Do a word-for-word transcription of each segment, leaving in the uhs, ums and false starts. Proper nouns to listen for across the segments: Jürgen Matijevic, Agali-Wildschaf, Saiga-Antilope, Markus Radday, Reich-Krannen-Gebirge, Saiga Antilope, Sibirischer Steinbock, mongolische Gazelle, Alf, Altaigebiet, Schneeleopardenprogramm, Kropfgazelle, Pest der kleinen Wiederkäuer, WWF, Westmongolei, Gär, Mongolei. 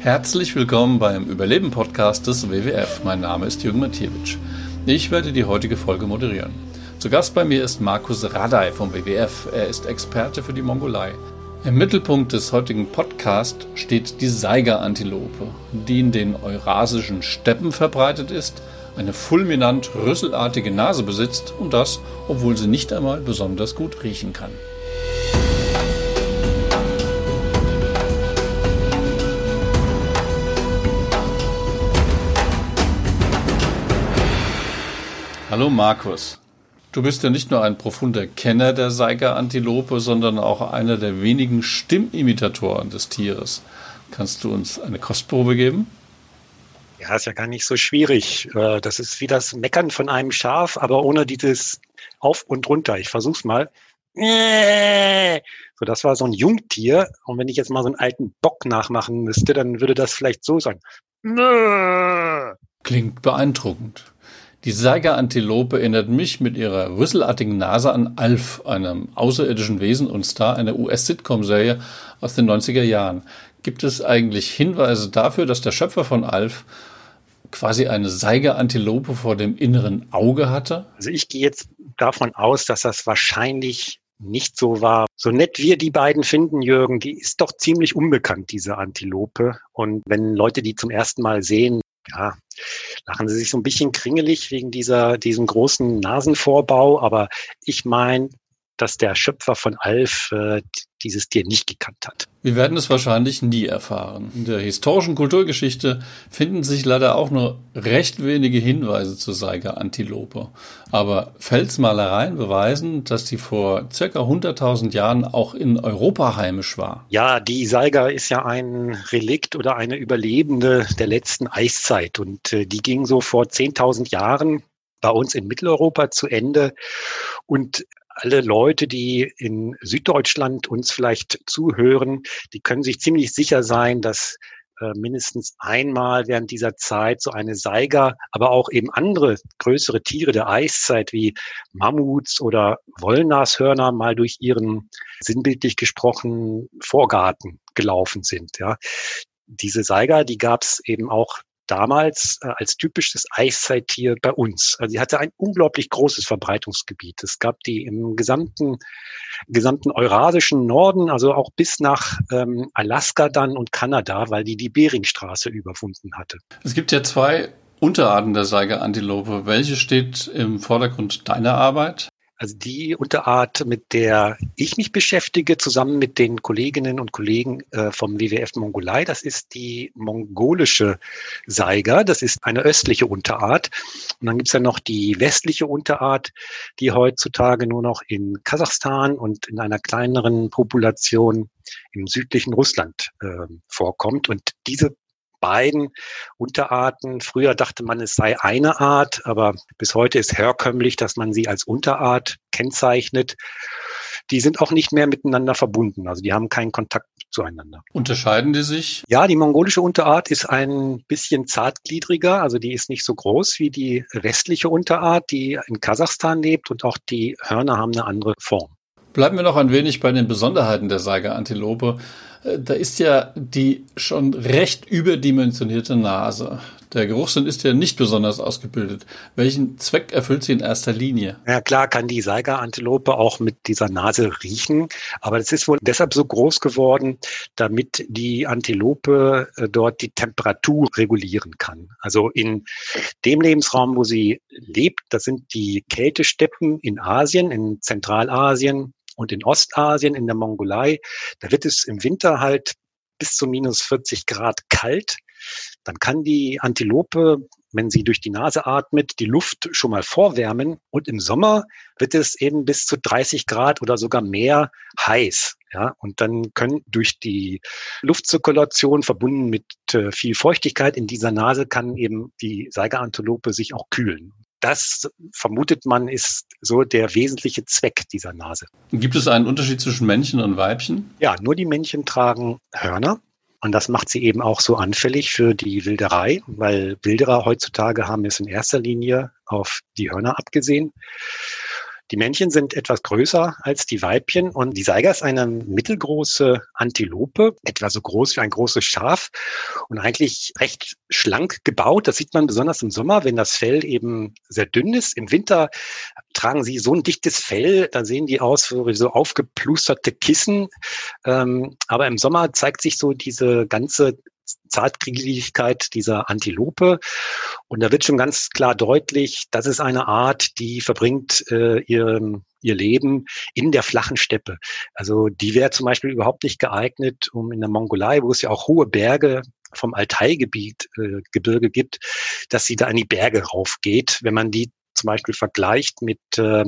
Herzlich willkommen beim Überleben-Podcast des W W F. Mein Name ist Jürgen Matijevic. Ich werde die heutige Folge moderieren. Zu Gast bei mir ist Markus Radday vom W W F. Er ist Experte für die Mongolei. Im Mittelpunkt des heutigen Podcasts steht die Saiga-Antilope, die in den eurasischen Steppen verbreitet ist, eine fulminant rüsselartige Nase besitzt und das, obwohl sie nicht einmal besonders gut riechen kann. Hallo Markus, du bist ja nicht nur ein profunder Kenner der Saiga-Antilope, sondern auch einer der wenigen Stimmimitatoren des Tieres. Kannst du uns eine Kostprobe geben? Ja, ist ja gar nicht so schwierig. Das ist wie das Meckern von einem Schaf, aber ohne dieses Auf und Runter. Ich versuch's mal. So, das war so ein Jungtier. Und wenn ich jetzt mal so einen alten Bock nachmachen müsste, dann würde das vielleicht so sein. Klingt beeindruckend. Die Saiga-Antilope erinnert mich mit ihrer rüsselartigen Nase an Alf, einem außerirdischen Wesen und Star einer U S-Sitcom-Serie aus den neunziger Jahren. Gibt es eigentlich Hinweise dafür, dass der Schöpfer von Alf quasi eine Saiga-Antilope vor dem inneren Auge hatte? Also ich gehe jetzt davon aus, dass das wahrscheinlich nicht so war. So nett wir die beiden finden, Jürgen, die ist doch ziemlich unbekannt, diese Antilope. Und wenn Leute die zum ersten Mal sehen, ja, lachen sie sich so ein bisschen kringelig wegen dieser, diesem großen Nasenvorbau. Aber ich meine, dass der Schöpfer von Alf äh, dieses Tier nicht gekannt hat. Wir werden es wahrscheinlich nie erfahren. In der historischen Kulturgeschichte finden sich leider auch nur recht wenige Hinweise zur Saiga-Antilope. Aber Felsmalereien beweisen, dass sie vor circa hunderttausend Jahren auch in Europa heimisch war. Ja, die Saiga ist ja ein Relikt oder eine Überlebende der letzten Eiszeit. Und äh, die ging so vor zehntausend Jahren bei uns in Mitteleuropa zu Ende. Und alle Leute, die in Süddeutschland uns vielleicht zuhören, die können sich ziemlich sicher sein, dass äh, mindestens einmal während dieser Zeit so eine Saiga, aber auch eben andere größere Tiere der Eiszeit wie Mammuts oder Wollnashörner mal durch ihren, sinnbildlich gesprochen, Vorgarten gelaufen sind. Ja. Diese Saiga, die gab es eben auch damals äh, als typisches Eiszeittier bei uns. Also sie hatte ein unglaublich großes Verbreitungsgebiet. Es gab die im gesamten, gesamten eurasischen Norden, also auch bis nach ähm, Alaska dann und Kanada, weil die die Beringstraße überwunden hatte. Es gibt ja zwei Unterarten der Saiga-Antilope. Welche steht im Vordergrund deiner Arbeit? Also die Unterart, mit der ich mich beschäftige, zusammen mit den Kolleginnen und Kollegen äh, vom W W F Mongolei, das ist die mongolische Saiga. Das ist eine östliche Unterart. Und dann gibt es ja noch die westliche Unterart, die heutzutage nur noch in Kasachstan und in einer kleineren Population im südlichen Russland äh, vorkommt. Und diese beiden Unterarten. Früher dachte man, es sei eine Art, aber bis heute ist herkömmlich, dass man sie als Unterart kennzeichnet. Die sind auch nicht mehr miteinander verbunden, also die haben keinen Kontakt zueinander. Unterscheiden die sich? Ja, die mongolische Unterart ist ein bisschen zartgliedriger, also die ist nicht so groß wie die westliche Unterart, die in Kasachstan lebt, und auch die Hörner haben eine andere Form. Bleiben wir noch ein wenig bei den Besonderheiten der Saiga-Antilope. Da ist ja die schon recht überdimensionierte Nase. Der Geruchssinn ist ja nicht besonders ausgebildet. Welchen Zweck erfüllt sie in erster Linie? Ja, klar kann die Saiga-Antilope auch mit dieser Nase riechen. Aber das ist wohl deshalb so groß geworden, damit die Antilope dort die Temperatur regulieren kann. Also in dem Lebensraum, wo sie lebt, das sind die Kältesteppen in Asien, in Zentralasien und in Ostasien, in der Mongolei. Da wird es im Winter halt bis zu minus vierzig Grad kalt. Dann kann die Antilope, wenn sie durch die Nase atmet, die Luft schon mal vorwärmen. Und im Sommer wird es eben bis zu dreißig Grad oder sogar mehr heiß. Ja, und dann können durch die Luftzirkulation verbunden mit äh, viel Feuchtigkeit in dieser Nase kann eben die Saiga-Antilope sich auch kühlen. Das, vermutet man, ist so der wesentliche Zweck dieser Nase. Gibt es einen Unterschied zwischen Männchen und Weibchen? Ja, nur die Männchen tragen Hörner. Und das macht sie eben auch so anfällig für die Wilderei, weil Wilderer heutzutage haben es in erster Linie auf die Hörner abgesehen. Die Männchen sind etwas größer als die Weibchen und die Saiga ist eine mittelgroße Antilope, etwa so groß wie ein großes Schaf und eigentlich recht schlank gebaut. Das sieht man besonders im Sommer, wenn das Fell eben sehr dünn ist. Im Winter tragen sie so ein dichtes Fell, da sehen die aus wie so aufgeplusterte Kissen. Aber im Sommer zeigt sich so diese ganze Zartkriegeligkeit dieser Antilope. Und da wird schon ganz klar deutlich, das ist eine Art, die verbringt äh, ihr, ihr Leben in der flachen Steppe. Also die wäre zum Beispiel überhaupt nicht geeignet, um in der Mongolei, wo es ja auch hohe Berge vom Altaigebiet äh, Gebirge gibt, dass sie da in die Berge raufgeht. Wenn man die zum Beispiel vergleicht mit äh,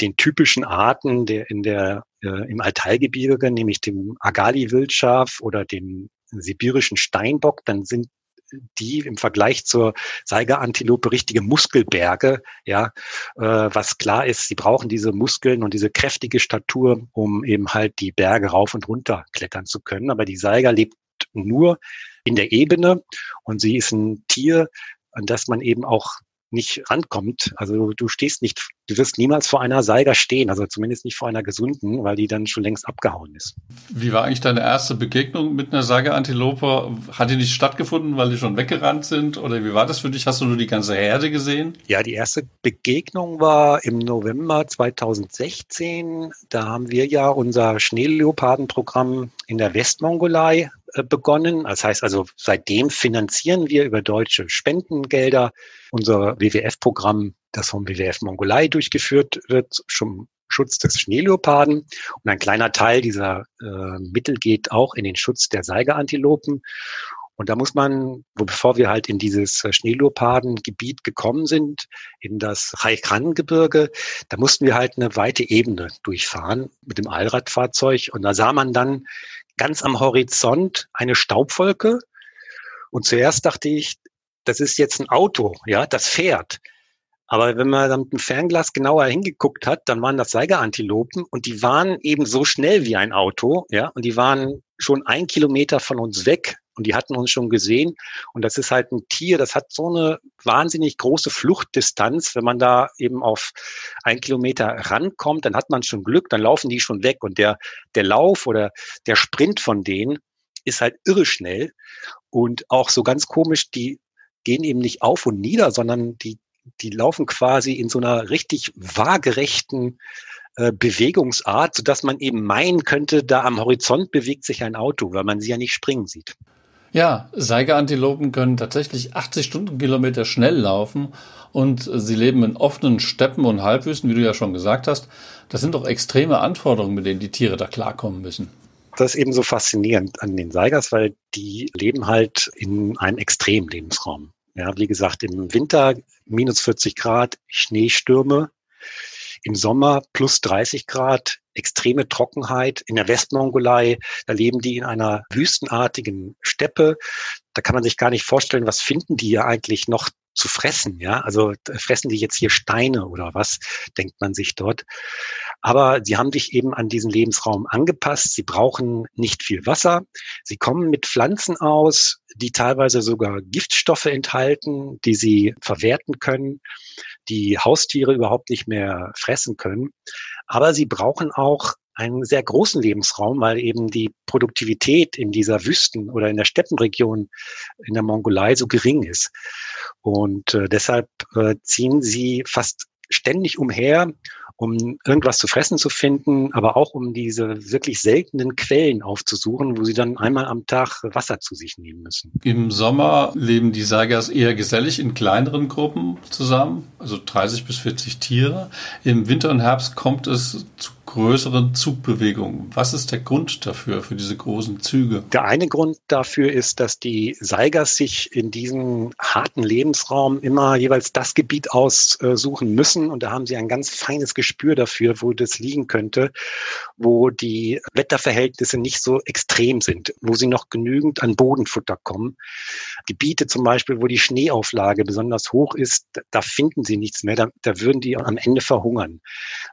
den typischen Arten der in der äh, im Altaigebirge, nämlich dem Agali-Wildschaf oder dem Sibirischen Steinbock, dann sind die im Vergleich zur Saiga-Antilope richtige Muskelberge, ja, äh, was klar ist, sie brauchen diese Muskeln und diese kräftige Statur, um eben halt die Berge rauf und runter klettern zu können. Aber die Saiga lebt nur in der Ebene und sie ist ein Tier, an das man eben auch nicht rankommt. Also du stehst nicht, du wirst niemals vor einer Saiga stehen, also zumindest nicht vor einer gesunden, weil die dann schon längst abgehauen ist. Wie war eigentlich deine erste Begegnung mit einer Saiga-Antilope? Hat die nicht stattgefunden, weil die schon weggerannt sind? Oder wie war das für dich? Hast du nur die ganze Herde gesehen? Ja, die erste Begegnung war im November zweitausendsechzehn. Da haben wir ja unser Schneeleopardenprogramm in der Westmongolei begonnen. Das heißt also, seitdem finanzieren wir über deutsche Spendengelder unser W W F-Programm, das vom W W F Mongolei durchgeführt wird, zum Schutz des Schneeleoparden. Und ein kleiner Teil dieser äh, Mittel geht auch in den Schutz der Saiga-Antilopen. Und da muss man, bevor wir halt in dieses Schneeleopardengebiet gekommen sind, in das Reich-Krannen-Gebirge, da mussten wir halt eine weite Ebene durchfahren mit dem Allradfahrzeug. Und da sah man dann ganz am Horizont eine Staubwolke. Und zuerst dachte ich, das ist jetzt ein Auto, ja, das fährt. Aber wenn man dann mit dem Fernglas genauer hingeguckt hat, dann waren das Saiga-Antilopen und die waren eben so schnell wie ein Auto, ja, und die waren schon ein Kilometer von uns weg und die hatten uns schon gesehen. Und das ist halt ein Tier, das hat so eine wahnsinnig große Fluchtdistanz. Wenn man da eben auf ein Kilometer rankommt, dann hat man schon Glück, dann laufen die schon weg. Und der, der Lauf oder der Sprint von denen ist halt irre schnell und auch so ganz komisch, die gehen eben nicht auf und nieder, sondern die die laufen quasi in so einer richtig waagerechten äh, Bewegungsart, sodass man eben meinen könnte, da am Horizont bewegt sich ein Auto, weil man sie ja nicht springen sieht. Ja, Saiga-Antilopen können tatsächlich achtzig Stundenkilometer schnell laufen und sie leben in offenen Steppen und Halbwüsten, wie du ja schon gesagt hast. Das sind doch extreme Anforderungen, mit denen die Tiere da klarkommen müssen. Das ist eben so faszinierend an den Saigas, weil die leben halt in einem extremen Lebensraum. Ja, wie gesagt, im Winter minus vierzig Grad, Schneestürme, im Sommer plus dreißig Grad, extreme Trockenheit. In der Westmongolei, da leben die in einer wüstenartigen Steppe. Da kann man sich gar nicht vorstellen, was finden die ja eigentlich noch zu fressen. Ja, also fressen die jetzt hier Steine oder was, denkt man sich dort. Aber sie haben sich eben an diesen Lebensraum angepasst. Sie brauchen nicht viel Wasser. Sie kommen mit Pflanzen aus, die teilweise sogar Giftstoffe enthalten, die sie verwerten können, die Haustiere überhaupt nicht mehr fressen können. Aber sie brauchen auch einen sehr großen Lebensraum, weil eben die Produktivität in dieser Wüsten- oder in der Steppenregion in der Mongolei so gering ist. Und äh, deshalb äh, ziehen sie fast ständig umher, um irgendwas zu fressen zu finden, aber auch um diese wirklich seltenen Quellen aufzusuchen, wo sie dann einmal am Tag Wasser zu sich nehmen müssen. Im Sommer leben die Saigas eher gesellig in kleineren Gruppen zusammen, also dreißig bis vierzig Tiere. Im Winter und Herbst kommt es zu größeren Zugbewegungen. Was ist der Grund dafür, für diese großen Züge? Der eine Grund dafür ist, dass die Saigas sich in diesem harten Lebensraum immer jeweils das Gebiet aussuchen müssen. Und da haben sie ein ganz feines Gespür dafür, wo das liegen könnte, wo die Wetterverhältnisse nicht so extrem sind, wo sie noch genügend an Bodenfutter kommen. Gebiete zum Beispiel, wo die Schneeauflage besonders hoch ist, da finden sie nichts mehr. Da, da würden die am Ende verhungern.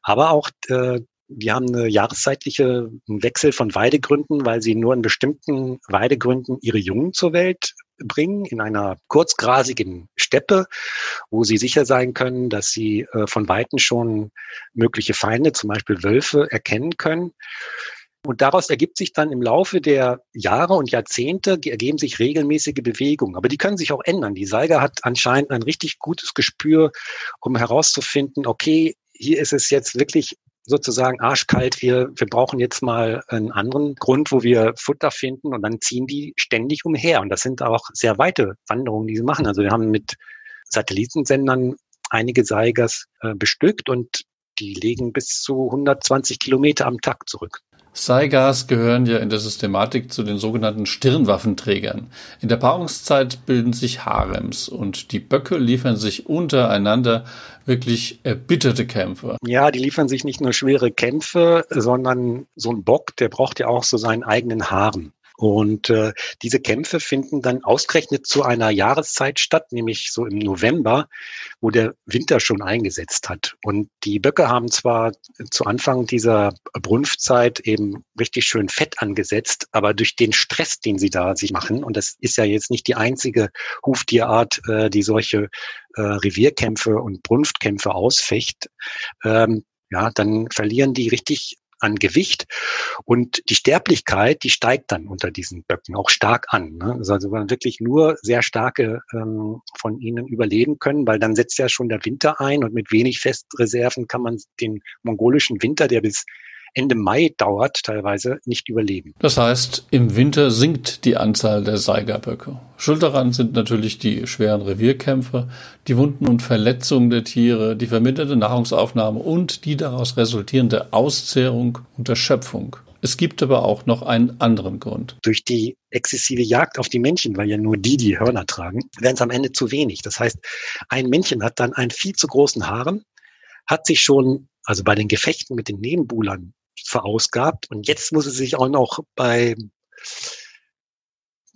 Aber auch äh, wir haben eine jahreszeitliche Wechsel von Weidegründen, weil sie nur in bestimmten Weidegründen ihre Jungen zur Welt bringen in einer kurzgrasigen Steppe, wo sie sicher sein können, dass sie äh, von Weitem schon mögliche Feinde, zum Beispiel Wölfe, erkennen können. Und daraus ergibt sich dann im Laufe der Jahre und Jahrzehnte, ergeben sich regelmäßige Bewegungen. Aber die können sich auch ändern. Die Saiga hat anscheinend ein richtig gutes Gespür, um herauszufinden, okay, hier ist es jetzt wirklich sozusagen arschkalt, wir, wir brauchen jetzt mal einen anderen Grund, wo wir Futter finden, und dann ziehen die ständig umher. Und das sind auch sehr weite Wanderungen, die sie machen. Also wir haben mit Satellitensendern einige Saigas äh, bestückt, und die legen bis zu hundertzwanzig Kilometer am Tag zurück. Saigas gehören ja in der Systematik zu den sogenannten Stirnwaffenträgern. In der Paarungszeit bilden sich Harems, und die Böcke liefern sich untereinander wirklich erbitterte Kämpfe. Ja, die liefern sich nicht nur schwere Kämpfe, sondern so ein Bock, der braucht ja auch so seinen eigenen Harem. Und äh, diese Kämpfe finden dann ausgerechnet zu einer Jahreszeit statt, nämlich so im November, wo der Winter schon eingesetzt hat. Und die Böcke haben zwar zu Anfang dieser Brunftzeit eben richtig schön Fett angesetzt, aber durch den Stress, den sie da sich machen, und das ist ja jetzt nicht die einzige Huftierart, äh, die solche äh, Revierkämpfe und Brunftkämpfe ausfecht, ähm, ja, dann verlieren die richtig an Gewicht, und die Sterblichkeit, die steigt dann unter diesen Böcken auch stark an. Ne? Also man wirklich nur sehr starke ähm, von ihnen überleben können, weil dann setzt ja schon der Winter ein, und mit wenig Festreserven kann man den mongolischen Winter, der bis Ende Mai dauert, teilweise nicht überleben. Das heißt, im Winter sinkt die Anzahl der Saiga-Böcke. Schuld daran sind natürlich die schweren Revierkämpfe, die Wunden und Verletzungen der Tiere, die verminderte Nahrungsaufnahme und die daraus resultierende Auszehrung und Erschöpfung. Es gibt aber auch noch einen anderen Grund. Durch die exzessive Jagd auf die Männchen, weil ja nur die, die Hörner tragen, werden es am Ende zu wenig. Das heißt, ein Männchen hat dann einen viel zu großen Harem, hat sich schon, also bei den Gefechten mit den Nebenbuhlern, verausgabt, und jetzt muss es sich auch noch bei,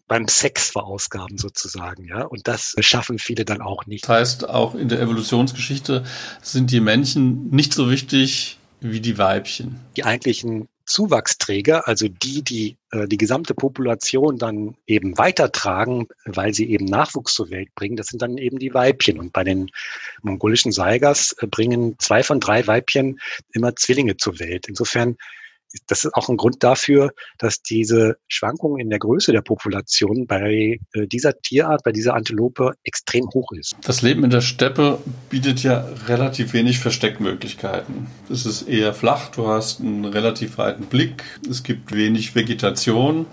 beim Sex verausgaben sozusagen, ja, und das schaffen viele dann auch nicht. Das heißt, auch in der Evolutionsgeschichte sind die Männchen nicht so wichtig wie die Weibchen. Die eigentlichen Zuwachsträger, also die, die äh, die gesamte Population dann eben weitertragen, weil sie eben Nachwuchs zur Welt bringen, das sind dann eben die Weibchen. Und bei den mongolischen Saigas äh, bringen zwei von drei Weibchen immer Zwillinge zur Welt. Insofern, das ist auch ein Grund dafür, dass diese Schwankungen in der Größe der Population bei äh, dieser Tierart, bei dieser Antilope extrem hoch ist. Das Leben in der Steppe bietet ja relativ wenig Versteckmöglichkeiten. Es ist eher flach, du hast einen relativ weiten Blick, es gibt wenig Vegetation.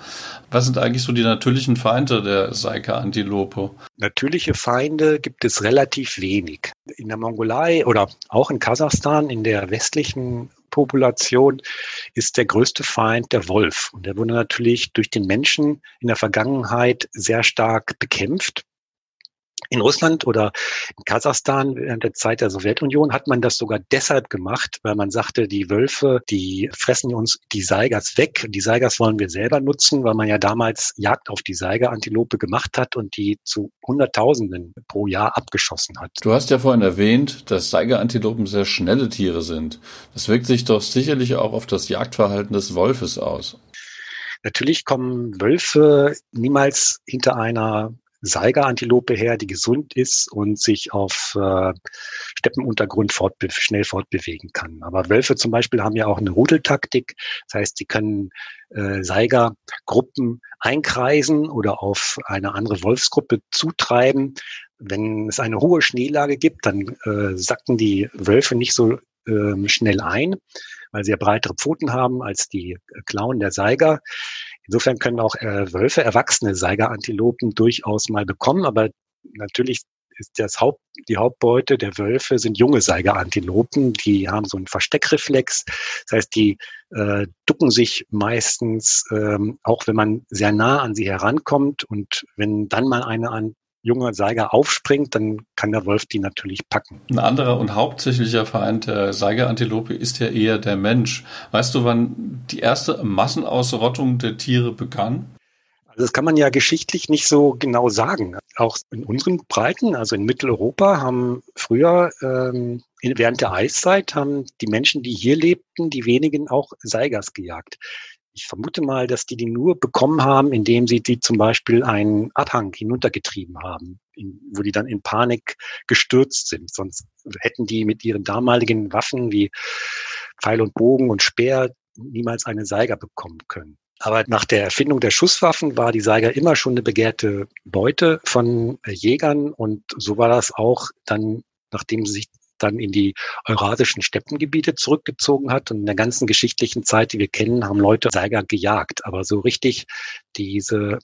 Was sind eigentlich so die natürlichen Feinde der Saiga-Antilope? Natürliche Feinde gibt es relativ wenig. In der Mongolei oder auch in Kasachstan, in der westlichen Population, ist der größte Feind der Wolf. Und der wurde natürlich durch den Menschen in der Vergangenheit sehr stark bekämpft. In Russland oder in Kasachstan während der Zeit der Sowjetunion hat man das sogar deshalb gemacht, weil man sagte, die Wölfe, die fressen uns die Saigas weg. Die Saigas wollen wir selber nutzen, weil man ja damals Jagd auf die Saiga-Antilope gemacht hat und die zu Hunderttausenden pro Jahr abgeschossen hat. Du hast ja vorhin erwähnt, dass Saiga-Antilopen sehr schnelle Tiere sind. Das wirkt sich doch sicherlich auch auf das Jagdverhalten des Wolfes aus. Natürlich kommen Wölfe niemals hinter einer Saiga-Antilope her, die gesund ist und sich auf äh, Steppenuntergrund fortbe- schnell fortbewegen kann. Aber Wölfe zum Beispiel haben ja auch eine Rudeltaktik. Das heißt, sie können äh, Saiga-Gruppen einkreisen oder auf eine andere Wolfsgruppe zutreiben. Wenn es eine hohe Schneelage gibt, dann äh, sacken die Wölfe nicht so äh, schnell ein, weil sie ja breitere Pfoten haben als die Klauen der Saiga. Insofern können auch äh, Wölfe erwachsene Saiga-Antilopen durchaus mal bekommen, aber natürlich ist das Haupt, die Hauptbeute der Wölfe sind junge Saiga-Antilopen, die haben so einen Versteckreflex. Das heißt, die äh, ducken sich meistens, ähm, auch wenn man sehr nah an sie herankommt, und wenn dann mal eine an junger Saiga aufspringt, dann kann der Wolf die natürlich packen. Ein anderer und hauptsächlicher Feind der Saiga-Antilope ist ja eher der Mensch. Weißt du, wann die erste Massenausrottung der Tiere begann? Also das kann man ja geschichtlich nicht so genau sagen. Auch in unseren Breiten, also in Mitteleuropa, haben früher ähm, während der Eiszeit haben die Menschen, die hier lebten, die wenigen auch Saigas gejagt. Ich vermute mal, dass die die nur bekommen haben, indem sie die zum Beispiel einen Abhang hinuntergetrieben haben, in, wo die dann in Panik gestürzt sind. Sonst hätten die mit ihren damaligen Waffen wie Pfeil und Bogen und Speer niemals eine Saiga bekommen können. Aber nach der Erfindung der Schusswaffen war die Saiga immer schon eine begehrte Beute von Jägern. Und so war das auch dann, nachdem sie sich dann in die eurasischen Steppengebiete zurückgezogen hat. Und in der ganzen geschichtlichen Zeit, die wir kennen, haben Leute Saiga gejagt. Aber so richtig diese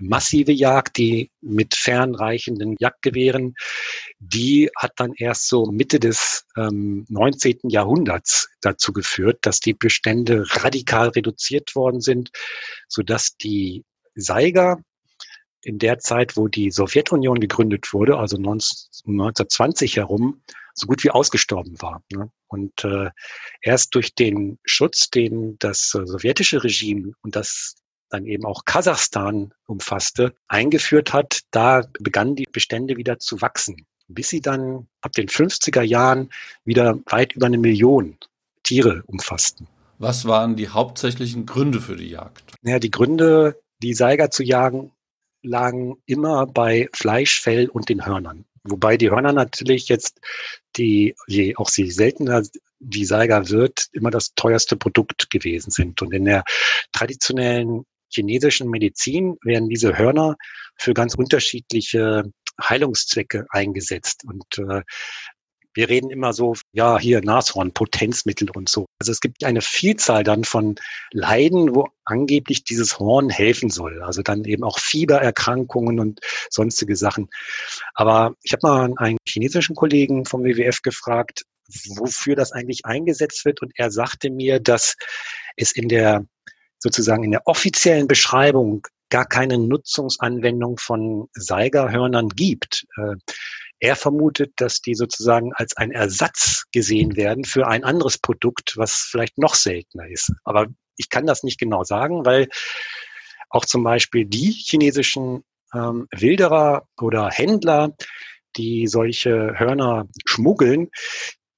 massive Jagd, die mit fernreichenden Jagdgewehren, die hat dann erst so Mitte des ähm, neunzehnten Jahrhunderts dazu geführt, dass die Bestände radikal reduziert worden sind, sodass die Saiga in der Zeit, wo die Sowjetunion gegründet wurde, also neunzehnhundertzwanzig herum, so gut wie ausgestorben war. Ne? Und äh, erst durch den Schutz, den das äh, sowjetische Regime und das dann eben auch Kasachstan umfasste, eingeführt hat, da begannen die Bestände wieder zu wachsen, bis sie dann ab den fünfziger Jahren wieder weit über eine Million Tiere umfassten. Was waren die hauptsächlichen Gründe für die Jagd? Naja, die Gründe, die Saiga zu jagen, lagen immer bei Fleisch, Fell und den Hörnern. Wobei die Hörner natürlich jetzt, die, je auch sie seltener die Saiga wird, immer das teuerste Produkt gewesen sind. Und in der traditionellen chinesischen Medizin werden diese Hörner für ganz unterschiedliche Heilungszwecke eingesetzt. Und äh, wir reden immer so, ja, hier Nashorn, Potenzmittel und so. Also es gibt eine Vielzahl dann von Leiden, wo angeblich dieses Horn helfen soll. Also dann eben auch Fiebererkrankungen und sonstige Sachen. Aber ich habe mal einen chinesischen Kollegen vom W W F gefragt, wofür das eigentlich eingesetzt wird. Und er sagte mir, dass es in der sozusagen in der offiziellen Beschreibung gar keine Nutzungsanwendung von Saiga-Hörnern gibt. Er vermutet, dass die sozusagen als ein Ersatz gesehen werden für ein anderes Produkt, was vielleicht noch seltener ist. Aber ich kann das nicht genau sagen, weil auch zum Beispiel die chinesischen ähm, Wilderer oder Händler, die solche Hörner schmuggeln,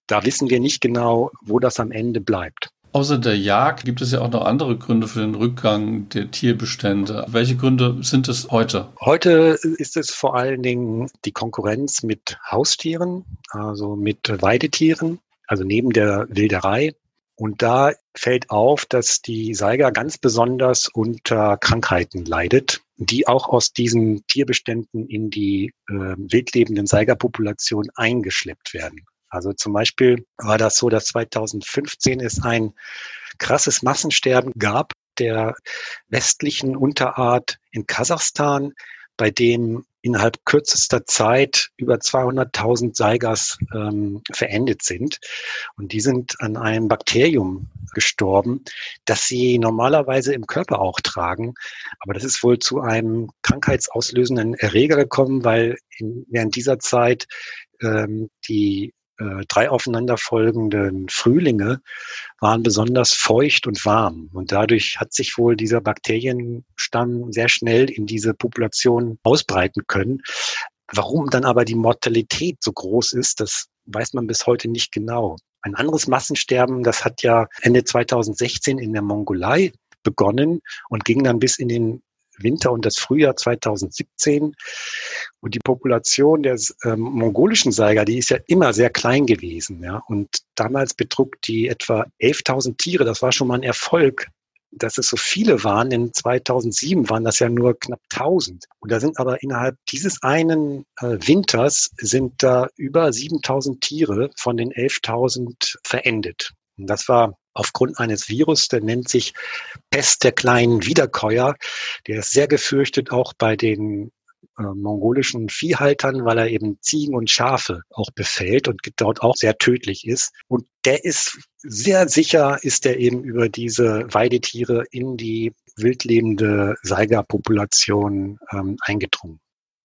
da wissen wir nicht genau, wo das am Ende bleibt. Außer der Jagd gibt es ja auch noch andere Gründe für den Rückgang der Tierbestände. Welche Gründe sind es heute? Heute ist es vor allen Dingen die Konkurrenz mit Haustieren, also mit Weidetieren, also neben der Wilderei. Und da fällt auf, dass die Saiga ganz besonders unter Krankheiten leidet, die auch aus diesen Tierbeständen in die äh, wildlebenden Saiga-Population eingeschleppt werden. Also zum Beispiel war das so, dass zweitausendfünfzehn es ein krasses Massensterben gab der westlichen Unterart in Kasachstan, bei dem innerhalb kürzester Zeit über zweihunderttausend Saigas ähm, verendet sind. Und die sind an einem Bakterium gestorben, das sie normalerweise im Körper auch tragen. Aber das ist wohl zu einem krankheitsauslösenden Erreger gekommen, weil in, während dieser Zeit ähm, die drei aufeinanderfolgenden Frühlinge waren besonders feucht und warm. Und dadurch hat sich wohl dieser Bakterienstamm sehr schnell in diese Population ausbreiten können. Warum dann aber die Mortalität so groß ist, das weiß man bis heute nicht genau. Ein anderes Massensterben, das hat ja Ende zweitausendsechzehn in der Mongolei begonnen und ging dann bis in den Winter und das Frühjahr zweitausendsiebzehn. Und die Population der ähm, mongolischen Saiga, die ist ja immer sehr klein gewesen. Ja? Und damals betrug die etwa elftausend Tiere. Das war schon mal ein Erfolg, dass es so viele waren. In zweitausendsieben waren das ja nur knapp tausend. Und da sind aber innerhalb dieses einen äh, Winters sind da über siebentausend Tiere von den elftausend verendet. Und das war aufgrund eines Virus, der nennt sich Pest der kleinen Wiederkäuer. Der ist sehr gefürchtet auch bei den äh, mongolischen Viehhaltern, weil er eben Ziegen und Schafe auch befällt und dort auch sehr tödlich ist. Und der ist sehr sicher, ist der eben über diese Weidetiere in die wildlebende Saiga-Population ähm, eingedrungen.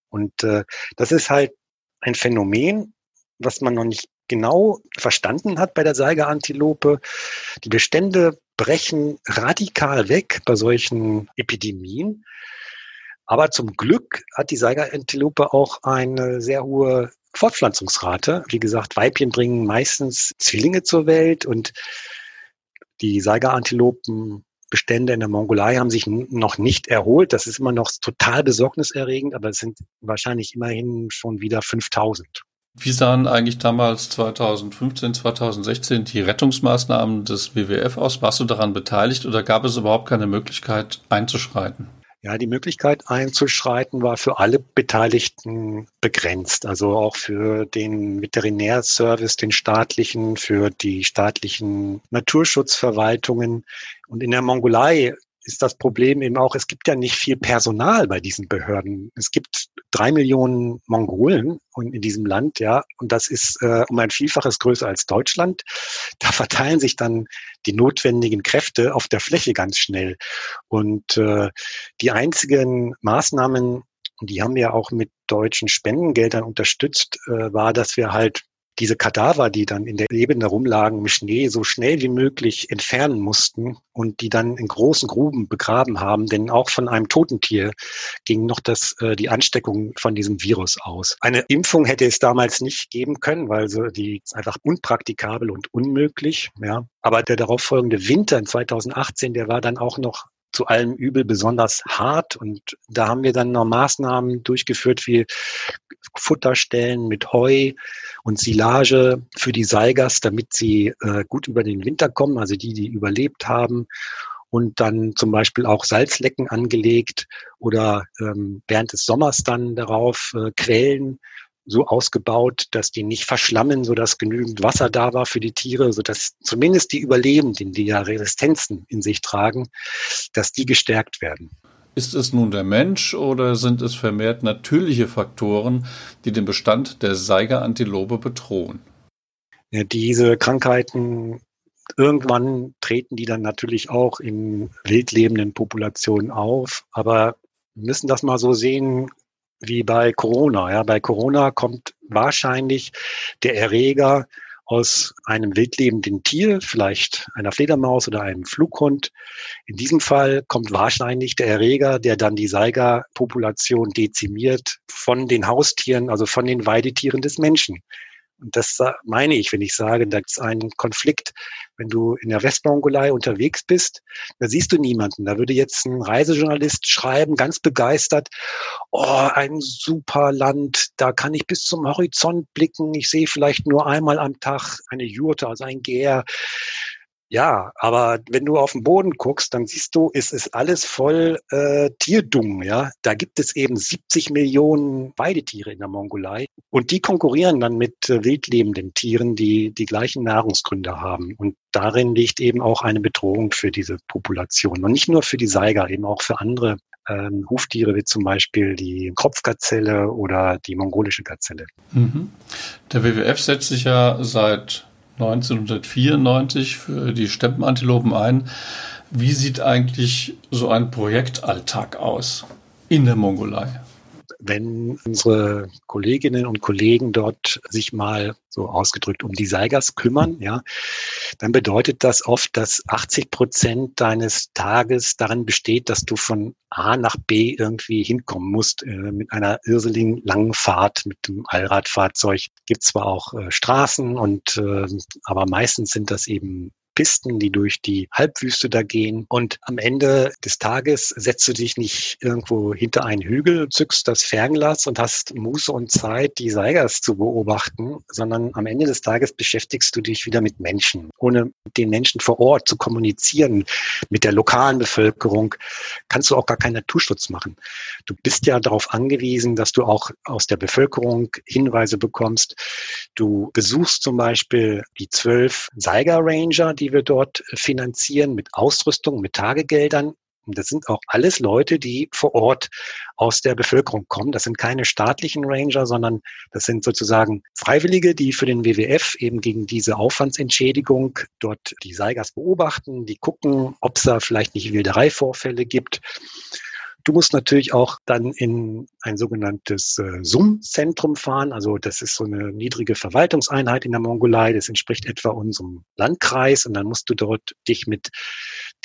Und äh, das ist halt ein Phänomen, was man noch nicht genau verstanden hat bei der Saiga-Antilope. Die Bestände brechen radikal weg bei solchen Epidemien. Aber zum Glück hat die Saiga-Antilope auch eine sehr hohe Fortpflanzungsrate. Wie gesagt, Weibchen bringen meistens Zwillinge zur Welt und die Saiga-Antilopen Bestände in der Mongolei haben sich noch nicht erholt. Das ist immer noch total besorgniserregend, aber es sind wahrscheinlich immerhin schon wieder fünftausend. Wie sahen eigentlich damals zweitausendfünfzehn, zweitausendsechzehn die Rettungsmaßnahmen des W W F aus? Warst du daran beteiligt oder gab es überhaupt keine Möglichkeit einzuschreiten? Ja, die Möglichkeit einzuschreiten war für alle Beteiligten begrenzt. Also auch für den Veterinärservice, den staatlichen, für die staatlichen Naturschutzverwaltungen. Und in der Mongolei ist das Problem eben auch, es gibt ja nicht viel Personal bei diesen Behörden. Es gibt drei Millionen Mongolen in diesem Land, ja, und das ist äh, um ein Vielfaches größer als Deutschland. Da verteilen sich dann die notwendigen Kräfte auf der Fläche ganz schnell. Und äh, die einzigen Maßnahmen, die haben wir auch mit deutschen Spendengeldern unterstützt, äh, war, dass wir halt diese Kadaver, die dann in der Ebene rumlagen im Schnee, so schnell wie möglich entfernen mussten und die dann in großen Gruben begraben haben, denn auch von einem toten Tier ging noch das, äh, die Ansteckung von diesem Virus aus. Eine Impfung hätte es damals nicht geben können, weil so die ist einfach unpraktikabel und unmöglich, ja. Aber der darauffolgende Winter in zweitausendachtzehn, der war dann auch noch zu allem Übel besonders hart. Und da haben wir dann noch Maßnahmen durchgeführt wie Futterstellen mit Heu und Silage für die Saigas, damit sie äh, gut über den Winter kommen, also die, die überlebt haben. Und dann zum Beispiel auch Salzlecken angelegt oder ähm, während des Sommers dann darauf äh, Quellen so ausgebaut, dass die nicht verschlammen, sodass genügend Wasser da war für die Tiere, sodass zumindest die Überlebenden, die ja Resistenzen in sich tragen, dass die gestärkt werden. Ist es nun der Mensch oder sind es vermehrt natürliche Faktoren, die den Bestand der Saiga-Antilope bedrohen? Ja, diese Krankheiten, irgendwann treten die dann natürlich auch in wildlebenden Populationen auf, aber wir müssen das mal so sehen, wie bei Corona. Ja, bei Corona kommt wahrscheinlich der Erreger aus einem wildlebenden Tier, vielleicht einer Fledermaus oder einem Flughund. In diesem Fall kommt wahrscheinlich der Erreger, der dann die Saiga-Population dezimiert von den Haustieren, also von den Weidetieren des Menschen. Und das meine ich, wenn ich sage, da ist ein Konflikt. Wenn du in der Westmongolei unterwegs bist, da siehst du niemanden. Da würde jetzt ein Reisejournalist schreiben, ganz begeistert, oh, ein super Land, da kann ich bis zum Horizont blicken. Ich sehe vielleicht nur einmal am Tag eine Jurte, also ein Gär. Ja, aber wenn du auf den Boden guckst, dann siehst du, es ist alles voll äh, Tierdung. Ja? Da gibt es eben siebzig Millionen Weidetiere in der Mongolei und die konkurrieren dann mit äh, wildlebenden Tieren, die die gleichen Nahrungsgründe haben. Und darin liegt eben auch eine Bedrohung für diese Population und nicht nur für die Saiga, eben auch für andere Ähm, Huftiere wie zum Beispiel die Kropfgazelle oder die mongolische Gazelle. Mhm. Der W W F setzt sich ja seit neunzehnhundertvierundneunzig für die Steppenantilopen ein. Wie sieht eigentlich so ein Projektalltag aus in der Mongolei? Wenn unsere Kolleginnen und Kollegen dort sich mal, so ausgedrückt, um die Saigas kümmern, ja, dann bedeutet das oft, dass achtzig Prozent deines Tages darin besteht, dass du von A nach B irgendwie hinkommen musst, äh, mit einer irrsinnigen langen Fahrt, mit dem Allradfahrzeug. Gibt zwar auch äh, Straßen und, äh, aber meistens sind das eben Pisten, die durch die Halbwüste da gehen. Und am Ende des Tages setzt du dich nicht irgendwo hinter einen Hügel, zückst das Fernglas und hast Muße und Zeit, die Saigas zu beobachten, sondern am Ende des Tages beschäftigst du dich wieder mit Menschen. Ohne mit den Menschen vor Ort zu kommunizieren, mit der lokalen Bevölkerung, kannst du auch gar keinen Naturschutz machen. Du bist ja darauf angewiesen, dass du auch aus der Bevölkerung Hinweise bekommst. Du besuchst zum Beispiel die zwölf Saiga-Ranger, die die wir dort finanzieren mit Ausrüstung, mit Tagegeldern. Und das sind auch alles Leute, die vor Ort aus der Bevölkerung kommen. Das sind keine staatlichen Ranger, sondern das sind sozusagen Freiwillige, die für den W W F eben gegen diese Aufwandsentschädigung dort die Saigas beobachten, die gucken, ob es da vielleicht nicht Wildereivorfälle gibt. Du musst natürlich auch dann in ein sogenanntes äh, S U M-Zentrum fahren. Also das ist so eine niedrige Verwaltungseinheit in der Mongolei. Das entspricht etwa unserem Landkreis. Und dann musst du dort dich mit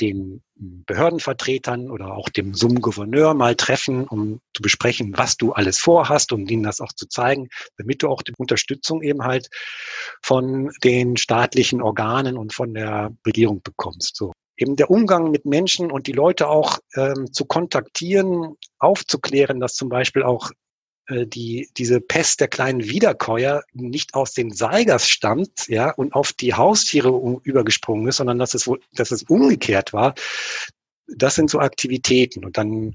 den Behördenvertretern oder auch dem S U M-Gouverneur mal treffen, um zu besprechen, was du alles vorhast, um ihnen das auch zu zeigen, damit du auch die Unterstützung eben halt von den staatlichen Organen und von der Regierung bekommst. So. eben der Umgang mit Menschen und die Leute auch ähm, zu kontaktieren, aufzuklären, dass zum Beispiel auch äh, die diese Pest der kleinen Wiederkäuer nicht aus den Saigas stammt, ja, und auf die Haustiere um, übergesprungen ist, sondern dass es wohl, dass es umgekehrt war. Das sind so Aktivitäten. Und dann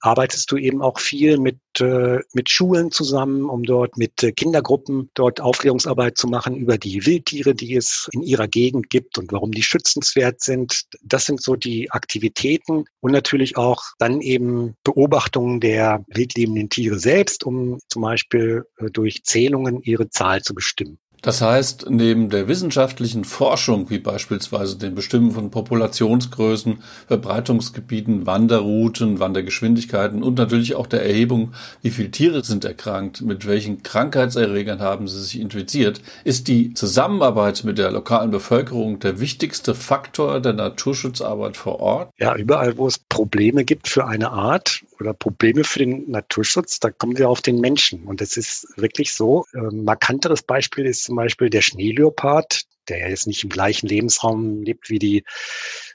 arbeitest du eben auch viel mit äh, mit Schulen zusammen, um dort mit äh, Kindergruppen dort Aufklärungsarbeit zu machen über die Wildtiere, die es in ihrer Gegend gibt und warum die schützenswert sind. Das sind so die Aktivitäten und natürlich auch dann eben Beobachtungen der wildlebenden Tiere selbst, um zum Beispiel äh, durch Zählungen ihre Zahl zu bestimmen. Das heißt, neben der wissenschaftlichen Forschung, wie beispielsweise dem Bestimmen von Populationsgrößen, Verbreitungsgebieten, Wanderrouten, Wandergeschwindigkeiten und natürlich auch der Erhebung, wie viele Tiere sind erkrankt, mit welchen Krankheitserregern haben sie sich infiziert, ist die Zusammenarbeit mit der lokalen Bevölkerung der wichtigste Faktor der Naturschutzarbeit vor Ort? Ja, überall, wo es Probleme gibt für eine Art oder Probleme für den Naturschutz, da kommen wir auf den Menschen. Und es ist wirklich so, ein markanteres Beispiel ist zum Beispiel der Schneeleopard, der jetzt nicht im gleichen Lebensraum lebt wie die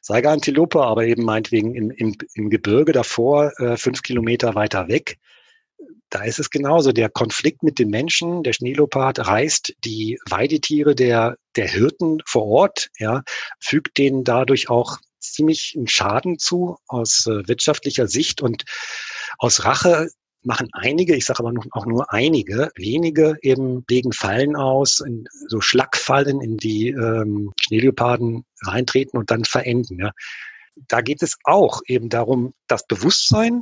Saiga-Antilope, aber eben meinetwegen im, im, im Gebirge davor, äh, fünf Kilometer weiter weg. Da ist es genauso. Der Konflikt mit den Menschen, der Schneeleopard reißt die Weidetiere der, der Hirten vor Ort, ja, fügt denen dadurch auch ziemlich einen Schaden zu aus äh, wirtschaftlicher Sicht, und aus Rache machen einige, ich sage aber auch nur einige, wenige eben legen Fallen aus, so Schlackfallen, in die ähm, Schneeleoparden reintreten und dann verenden. Ja. Da geht es auch eben darum, das Bewusstsein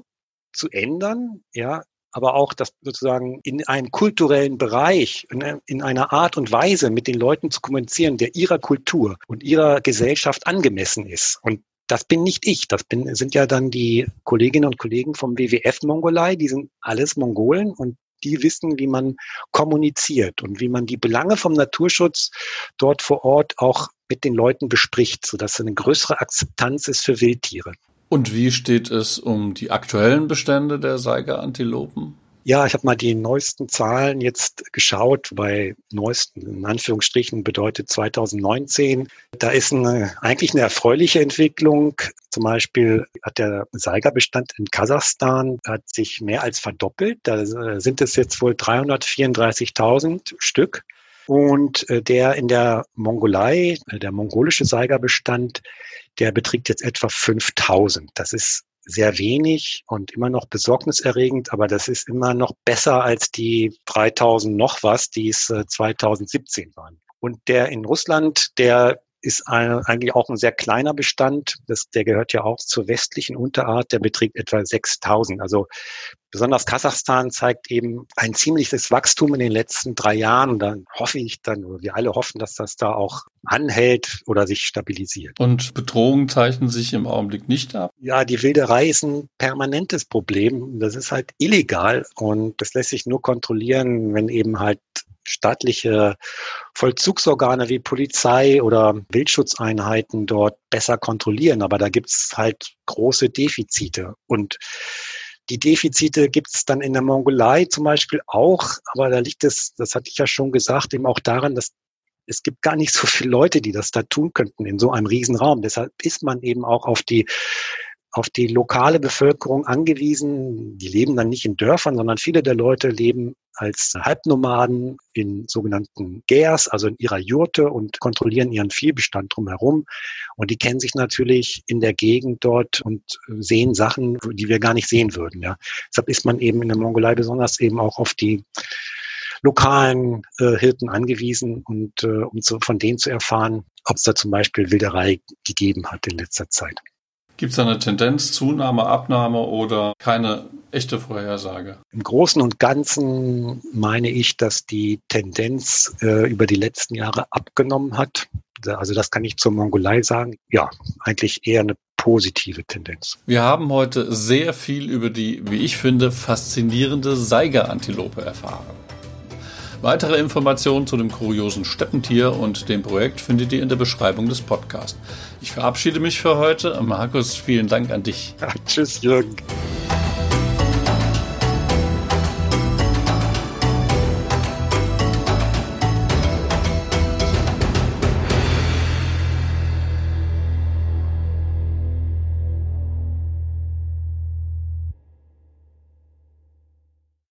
zu ändern, ja, aber auch das sozusagen in einem kulturellen Bereich, in, in einer Art und Weise mit den Leuten zu kommunizieren, der ihrer Kultur und ihrer Gesellschaft angemessen ist. Und das bin nicht ich, das bin, sind ja dann die Kolleginnen und Kollegen vom W W F Mongolei, die sind alles Mongolen und die wissen, wie man kommuniziert und wie man die Belange vom Naturschutz dort vor Ort auch mit den Leuten bespricht, sodass eine größere Akzeptanz ist für Wildtiere. Und wie steht es um die aktuellen Bestände der Saiga-Antilopen? Ja, ich habe mal die neuesten Zahlen jetzt geschaut, bei neuesten in Anführungsstrichen bedeutet zweitausendneunzehn. Da ist eine, eigentlich eine erfreuliche Entwicklung. Zum Beispiel hat der Saiga-Bestand in Kasachstan hat sich mehr als verdoppelt. Da sind es jetzt wohl dreihundertvierunddreißigtausend Stück. Und der in der Mongolei, der mongolische Saiga-Bestand, der beträgt jetzt etwa fünftausend. Das ist sehr wenig und immer noch besorgniserregend, aber das ist immer noch besser als die dreitausend noch was, die es zweitausendsiebzehn waren. Und der in Russland, der ist ein, eigentlich auch ein sehr kleiner Bestand. Das, der gehört ja auch zur westlichen Unterart, der beträgt etwa sechstausend. Also besonders Kasachstan zeigt eben ein ziemliches Wachstum in den letzten drei Jahren. Und dann hoffe ich dann, oder wir alle hoffen, dass das da auch anhält oder sich stabilisiert. Und Bedrohungen zeichnen sich im Augenblick nicht ab? Ja, die Wilderei ist ein permanentes Problem. Das ist halt illegal und das lässt sich nur kontrollieren, wenn eben halt staatliche Vollzugsorgane wie Polizei oder Wildschutzeinheiten dort besser kontrollieren. Aber da gibt es halt große Defizite. Und die Defizite gibt es dann in der Mongolei zum Beispiel auch. Aber da liegt es, das hatte ich ja schon gesagt, eben auch daran, dass es gibt gar nicht so viele Leute, die das da tun könnten in so einem Riesenraum. Deshalb ist man eben auch auf die auf die lokale Bevölkerung angewiesen. Die leben dann nicht in Dörfern, sondern viele der Leute leben als Halbnomaden in sogenannten Gärs, also in ihrer Jurte, und kontrollieren ihren Viehbestand drumherum. Und die kennen sich natürlich in der Gegend dort und sehen Sachen, die wir gar nicht sehen würden. Ja. Deshalb ist man eben in der Mongolei besonders eben auch auf die lokalen äh, Hirten angewiesen und äh, um zu, von denen zu erfahren, ob es da zum Beispiel Wilderei gegeben hat in letzter Zeit. Gibt es da eine Tendenz, Zunahme, Abnahme oder keine echte Vorhersage? Im Großen und Ganzen meine ich, dass die Tendenz äh, über die letzten Jahre abgenommen hat. Also das kann ich zur Mongolei sagen. Ja, eigentlich eher eine positive Tendenz. Wir haben heute sehr viel über die, wie ich finde, faszinierende Saiga-Antilope erfahren. Weitere Informationen zu dem kuriosen Steppentier und dem Projekt findet ihr in der Beschreibung des Podcasts. Ich verabschiede mich für heute. Markus, vielen Dank an dich. Ja, tschüss, Jürgen.